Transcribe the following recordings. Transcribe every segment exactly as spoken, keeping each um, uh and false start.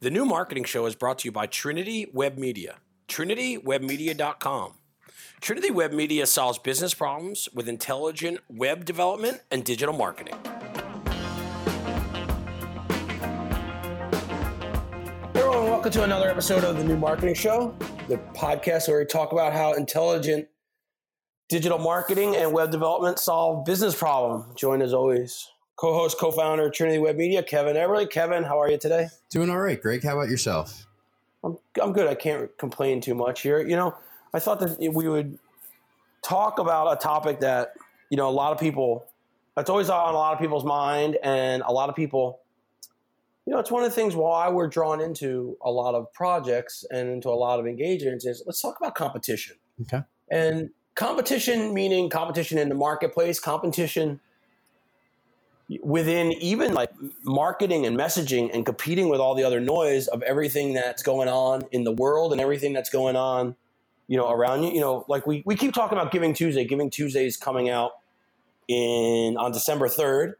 The New Marketing Show is brought to you by Trinity Web Media, trinity web media dot com. Trinity Web Media solves business problems with intelligent web development and digital marketing. Hey everyone, welcome to another episode of The New Marketing Show, the podcast where we talk about how intelligent digital marketing and web development solve business problems. Join as always co-host, co-founder of Trinity Web Media, Kevin Everly. Kevin, how are you today? Doing all right, Greg. How about yourself? I'm I'm good. I can't complain too much here. You know, I thought that we would talk about a topic that, you know, a lot of people, that's always on a lot of people's mind, and a lot of people, you know, it's one of the things why we're drawn into a lot of projects and into a lot of engagements is let's talk about competition. Okay. And competition meaning competition in the marketplace, competition within even like marketing and messaging and competing with all the other noise of everything that's going on in the world and everything that's going on, you know, around you. You know, like we, we keep talking about Giving Tuesday. Giving Tuesday is coming out in on December third.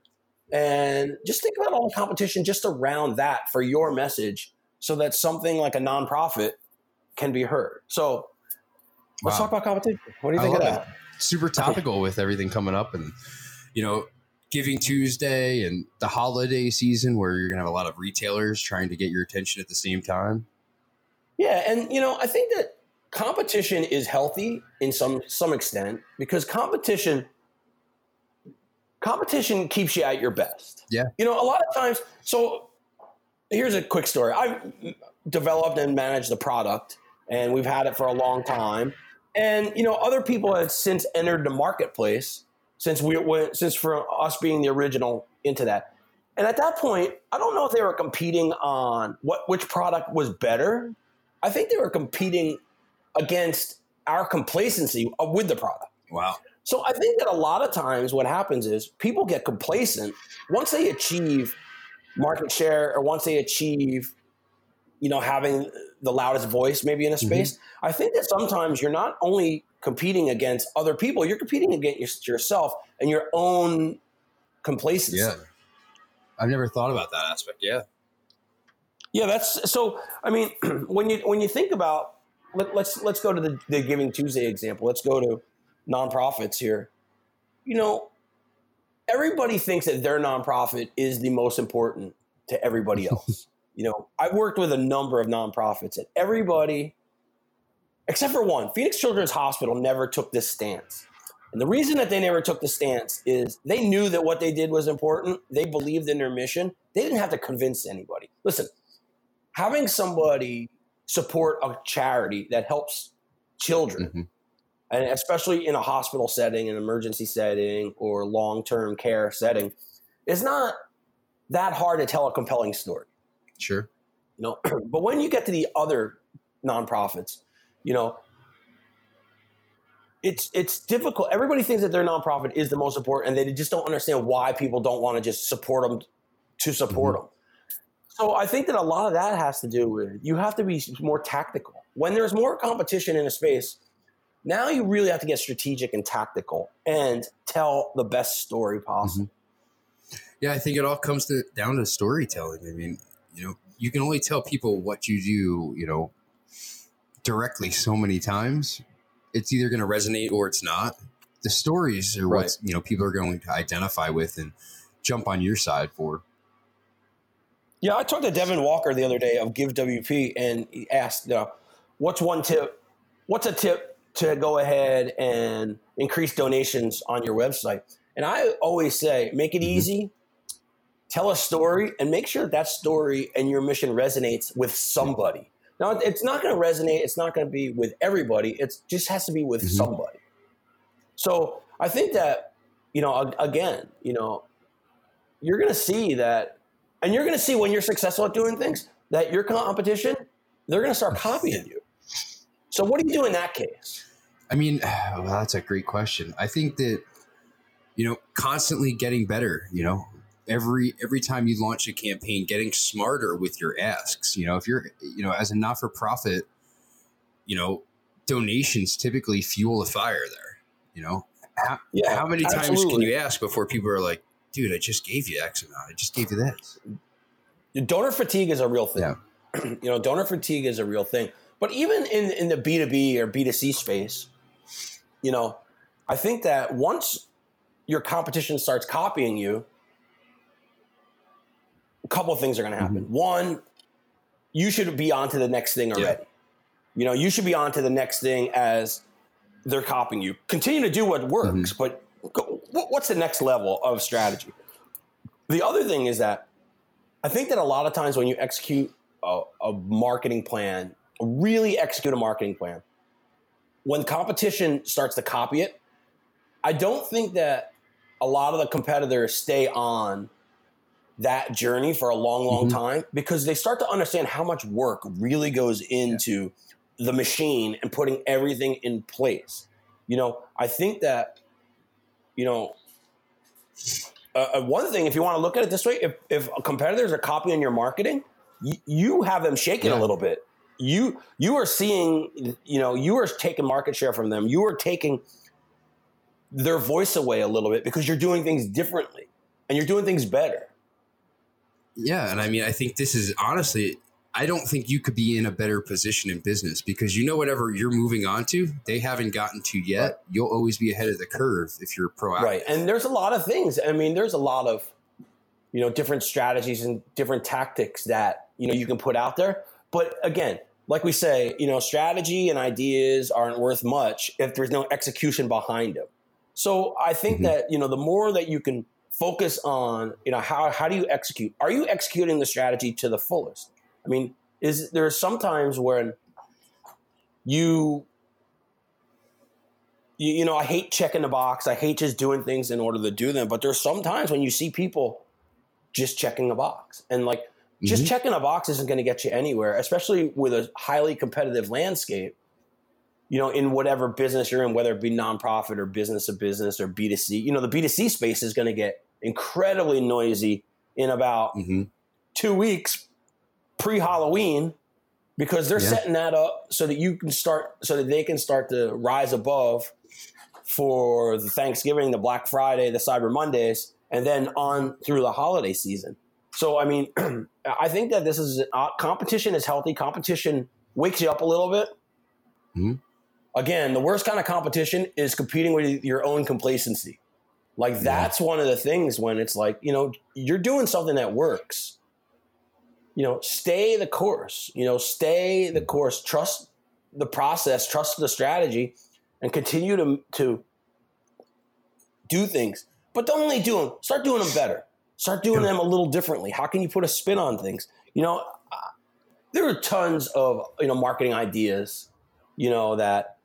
And just think about all the competition just around that for your message so that something like a nonprofit can be heard. So let's wow. talk about competition. What do you think of that? It. Super topical with everything coming up and, you know, Giving Tuesday and the holiday season where you're going to have a lot of retailers trying to get your attention at the same time. Yeah. And, you know, I think that competition is healthy in some, some extent because competition, competition keeps you at your best. Yeah. You know, a lot of times, so here's a quick story. I've developed and managed the product and we've had it for a long time. And, you know, other people have since entered the marketplace since we went, since for us being the original into that. And at that point, I don't know if they were competing on what which product was better. I think they were competing against our complacency with the product. Wow. So I think that a lot of times what happens is people get complacent once they achieve market share or once they achieve, you know, having the loudest voice maybe in a space. Mm-hmm. I think that sometimes you're not only competing against other people, you're competing against yourself and your own complacency. Yeah. I've never thought about that aspect. Yeah. Yeah. That's so, I mean, when you, when you think about, let, let's, let's go to the, the Giving Tuesday example. Let's go to nonprofits here. You know, everybody thinks that their nonprofit is the most important to everybody else. You know, I've worked with a number of nonprofits and everybody, except for one, Phoenix Children's Hospital never took this stance. And the reason that they never took the stance is they knew that what they did was important. They believed in their mission. They didn't have to convince anybody. Listen, having somebody support a charity that helps children, mm-hmm. and especially in a hospital setting, an emergency setting, or long-term care setting, it's not that hard to tell a compelling story. Sure. You know, but when you get to the other nonprofits, you know, it's it's difficult. Everybody thinks that their nonprofit is the most important, and they just don't understand why people don't want to just support them to support mm-hmm. them. So I think that a lot of that has to do with you have to be more tactical. When there's more competition in a space, now you really have to get strategic and tactical and tell the best story possible. Mm-hmm. Yeah, I think it all comes to, down to storytelling. I mean, you know, you can only tell people what you do, you know, directly so many times. It's either going to resonate or it's not. The stories are right. what, you know, people are going to identify with and jump on your side for. Yeah, I talked to Devin Walker the other day of GiveWP, and he asked, you know, what's one tip? What's a tip to go ahead and increase donations on your website? And I always say, make it mm-hmm. easy, tell a story, and make sure that story and your mission resonates with somebody. Mm-hmm. Now, it's not going to resonate. It's not going to be with everybody. It just has to be with mm-hmm. somebody. So I think that, you know, again, you know, you're going to see that, and you're going to see when you're successful at doing things that your competition, they're going to start copying you. So what do you do in that case? I mean, well, that's a great question. I think that, you know, constantly getting better, you know, Every every time you launch a campaign, getting smarter with your asks. You know, if you're, you know, as a not-for-profit, you know, donations typically fuel the fire there. You know, how, yeah, how many absolutely. times can you ask before people are like, dude, I just gave you X amount. I just gave you this. Donor fatigue is a real thing. Yeah. you know, donor fatigue is a real thing. But even in, in the B two B or B two C space, you know, I think that once your competition starts copying you, a couple of things are going to happen. Mm-hmm. One, you should be on to the next thing already. Yeah. You know, you should be on to the next thing as they're copying you. Continue to do what works, mm-hmm. but go, what, what's the next level of strategy? The other thing is that I think that a lot of times when you execute a, a marketing plan, really execute a marketing plan, when competition starts to copy it, I don't think that a lot of the competitors stay on that journey for a long, long mm-hmm. time, because they start to understand how much work really goes into yeah. the machine and putting everything in place. You know, I think that, you know, uh, one thing, if you want to look at it this way, if, if competitors are copying your marketing, y- you have them shaking yeah. a little bit. You, you are seeing, you know, you are taking market share from them. You are taking their voice away a little bit because you're doing things differently and you're doing things better. Yeah. And I mean, I think this is honestly, I don't think you could be in a better position in business, because you know, whatever you're moving on to, they haven't gotten to yet. Right. You'll always be ahead of the curve if you're proactive. Right. And there's a lot of things. I mean, there's a lot of, you know, different strategies and different tactics that, you know, you can put out there. But again, like we say, you know, strategy and ideas aren't worth much if there's no execution behind them. So I think mm-hmm. that, you know, the more that you can focus on, you know, how, how do you execute? Are you executing the strategy to the fullest? I mean, is there are sometimes when you, you, you know, I hate checking the box. I hate just doing things in order to do them. But there's sometimes when you see people just checking a box, and like mm-hmm. just checking a box isn't going to get you anywhere, especially with a highly competitive landscape, you know, in whatever business you're in, whether it be nonprofit or business to business or B two C, you know, the B two C space is going to get incredibly noisy in about mm-hmm. two weeks pre-Halloween, because they're yeah. setting that up so that you can start, so that they can start to rise above for the Thanksgiving, the Black Friday, the Cyber Mondays, and then on through the holiday season. So, I mean, I think that this is uh, competition is healthy. Competition wakes you up a little bit. Mm-hmm. Again, the worst kind of competition is competing with your own complacency. Like that's yeah. one of the things when it's like, you know, you're doing something that works, you know, stay the course, you know, stay the course, trust the process, trust the strategy, and continue to, to do things, but don't only do them, start doing them better, start doing yeah. them a little differently. How can you put a spin on things? You know, uh, there are tons of, you know, marketing ideas, you know, that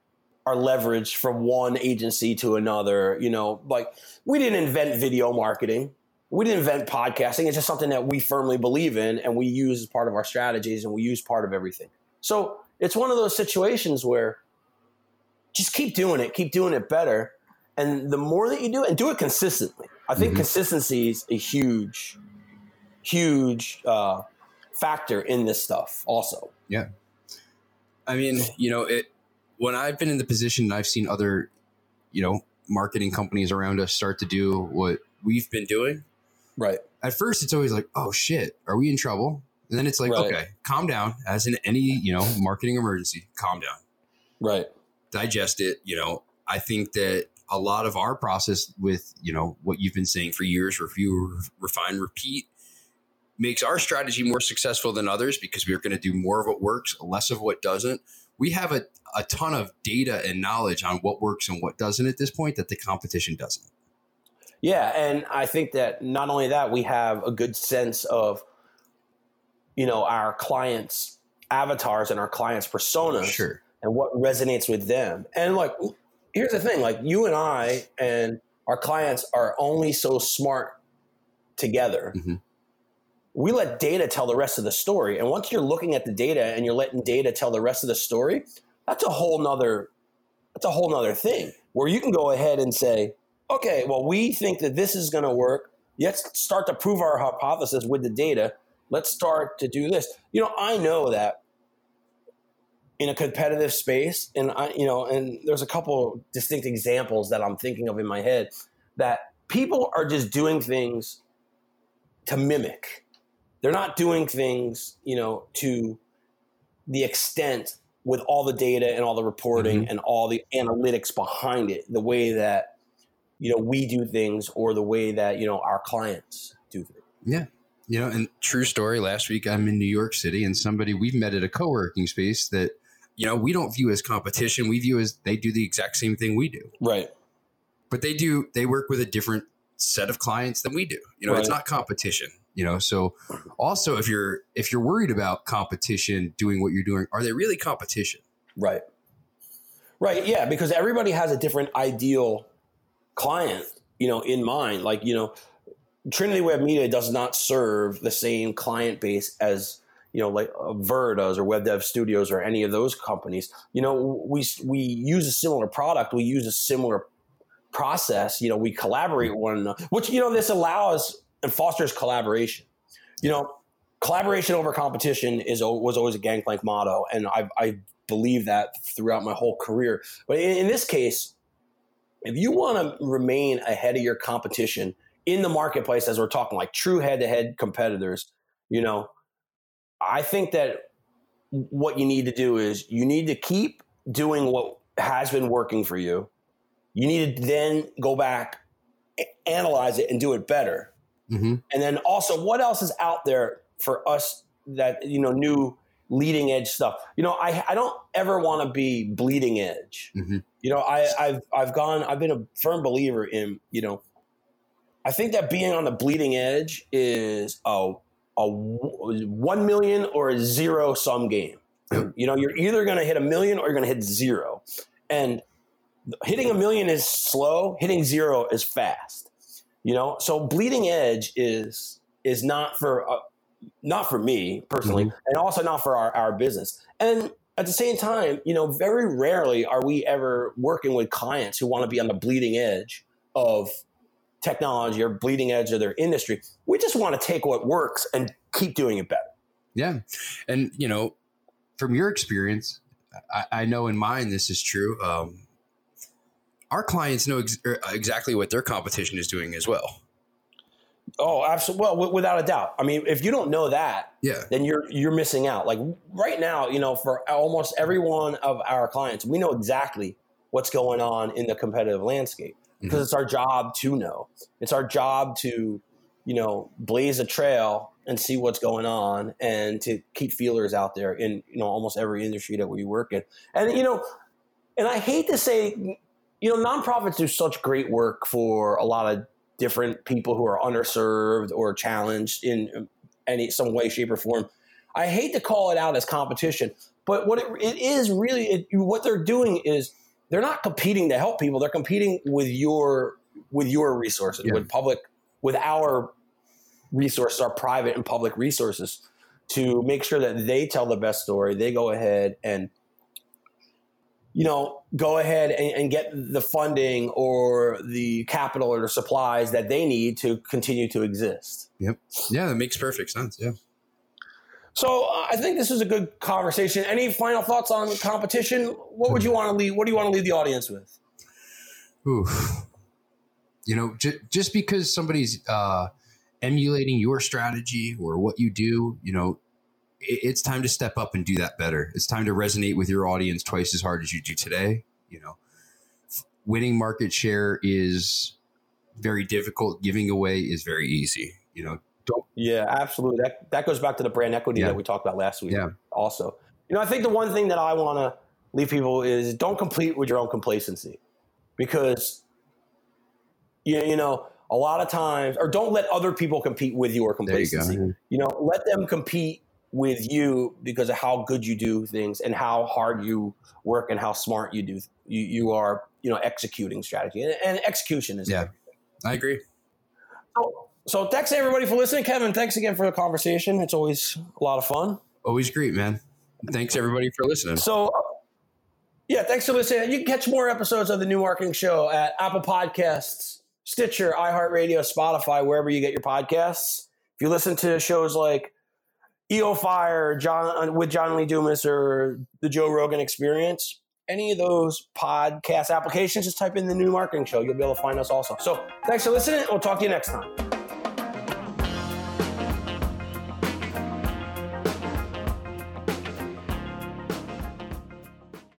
are leveraged from one agency to another. You know, like we didn't invent video marketing. We didn't invent podcasting. It's just something that we firmly believe in and we use as part of our strategies, and we use part of everything. So it's one of those situations where just keep doing it, keep doing it better. And the more that you do it, and do it consistently. I think mm-hmm. consistency is a huge, huge uh, factor in this stuff also. Yeah. I mean, you know, it, when I've been in the position and I've seen other, you know, marketing companies around us start to do what we've been doing. Right. At first, it's always like, oh, shit, are we in trouble? And then it's like, right. okay, calm down. As in any, you know, marketing emergency, calm down. Right. Digest it. You know, I think that a lot of our process with, you know, what you've been saying for years, review, refine, repeat, makes our strategy more successful than others, because we're going to do more of what works, less of what doesn't. We have a, a ton of data and knowledge on what works and what doesn't at this point that the competition doesn't. Yeah. And I think that not only that, we have a good sense of, you know, our clients' avatars and our clients' personas sure. and what resonates with them. And like, here's the thing, like you and I and our clients are only so smart together. Mm-hmm. We let data tell the rest of the story. And once you're looking at the data and you're letting data tell the rest of the story, that's a whole nother, that's a whole nother thing where you can go ahead and say, okay, well, we think that this is going to work. Let's start to prove our hypothesis with the data. Let's start to do this. You know, I know that in a competitive space, and I, you know, and there's a couple distinct examples that I'm thinking of in my head, that people are just doing things to mimic. they're not doing things, you know, to the extent with all the data and all the reporting mm-hmm. and all the analytics behind it, the way that, you know, we do things or the way that, you know, our clients do things. Yeah. You know, and true story, last week I'm in New York City and somebody we've met at a co-working space that, you know, we don't view as competition. We view as they do the exact same thing we do. Right. But they do, they work with a different set of clients than we do. You know, right. It's not competition, you know? So also if you're, if you're worried about competition doing what you're doing, are they really competition? Right. Right. Yeah. Because everybody has a different ideal client, you know, in mind, like, you know, Trinity Web Media does not serve the same client base as, you know, like uh, Virta's or Web Dev Studios or any of those companies. You know, we we use a similar product. We use a similar process. You know, we collaborate with one another, which, you know, this allows and fosters collaboration. You know, collaboration over competition is was always a Gangplank motto, and I I believe that throughout my whole career. But in, in this case, if you want to remain ahead of your competition in the marketplace, as we're talking like true head-to-head competitors, you know, I think that what you need to do is you need to keep doing what has been working for you. You need to then go back, analyze it, and do it better. Mm-hmm. And then also, what else is out there for us that, you know, new leading edge stuff? You know, I I don't ever want to be bleeding edge. Mm-hmm. You know, I, I've I've gone, I've been a firm believer in, you know, I think that being on the bleeding edge is a, a one million or a zero sum game. You know, you're either going to hit a million or you're going to hit zero. And hitting a million is slow. Hitting zero is fast. You know, so bleeding edge is is not for uh, not for me personally, mm-hmm. and also not for our, our business. And at the same time, you know, very rarely are we ever working with clients who want to be on the bleeding edge of technology or bleeding edge of their industry. We just want to take what works and keep doing it better. Yeah. And, you know, from your experience, I, I know in mine, this is true. Um, our clients know ex- exactly what their competition is doing as well. Oh, absolutely. Well, w- without a doubt. I mean, if you don't know that, yeah. then you're, you're missing out. Like right now, you know, for almost every one of our clients, we know exactly what's going on in the competitive landscape. Because it's our job to know. It's our job to, you know, blaze a trail and see what's going on and to keep feelers out there in, you know, almost every industry that we work in. And, you know, and I hate to say, you know, nonprofits do such great work for a lot of different people who are underserved or challenged in any some way, shape, or form. I hate to call it out as competition, but what it, it is really, it, what they're doing is, they're not competing to help people. They're competing with your with your resources, yeah. with public, with our resources, our private and public resources, to make sure that they tell the best story. They go ahead and, you know, go ahead and, and get the funding or the capital or the supplies that they need to continue to exist. Yep. Yeah, that makes perfect sense. Yeah. So uh, I think this is a good conversation. Any final thoughts on competition? What would you want to leave? What do you want to leave the audience with? Ooh, you know, j- just because somebody's uh, emulating your strategy or what you do, you know, it- it's time to step up and do that better. It's time to resonate with your audience twice as hard as you do today. You know, winning market share is very difficult. Giving away is very easy, you know. Don't. Yeah, absolutely. That that goes back to the brand equity yeah. that we talked about last week yeah. also. You know, I think the one thing that I want to leave people is don't compete with your own complacency, because, you, you know, a lot of times – or don't let other people compete with your complacency. You, you know, let them compete with you because of how good you do things and how hard you work and how smart you do you, you are, you know, executing strategy. And, and execution is yeah. everything. I agree. So, So thanks everybody for listening. Kevin, thanks again for the conversation. It's always a lot of fun. Always great, man. Thanks everybody for listening. So yeah, thanks for listening. You can catch more episodes of The New Marketing Show at Apple Podcasts, Stitcher, iHeartRadio, Spotify, wherever you get your podcasts. If you listen to shows like E O Fire, John with John Lee Dumas, or the Joe Rogan Experience, any of those podcast applications, just type in The New Marketing Show. You'll be able to find us also. So thanks for listening. We'll talk to you next time.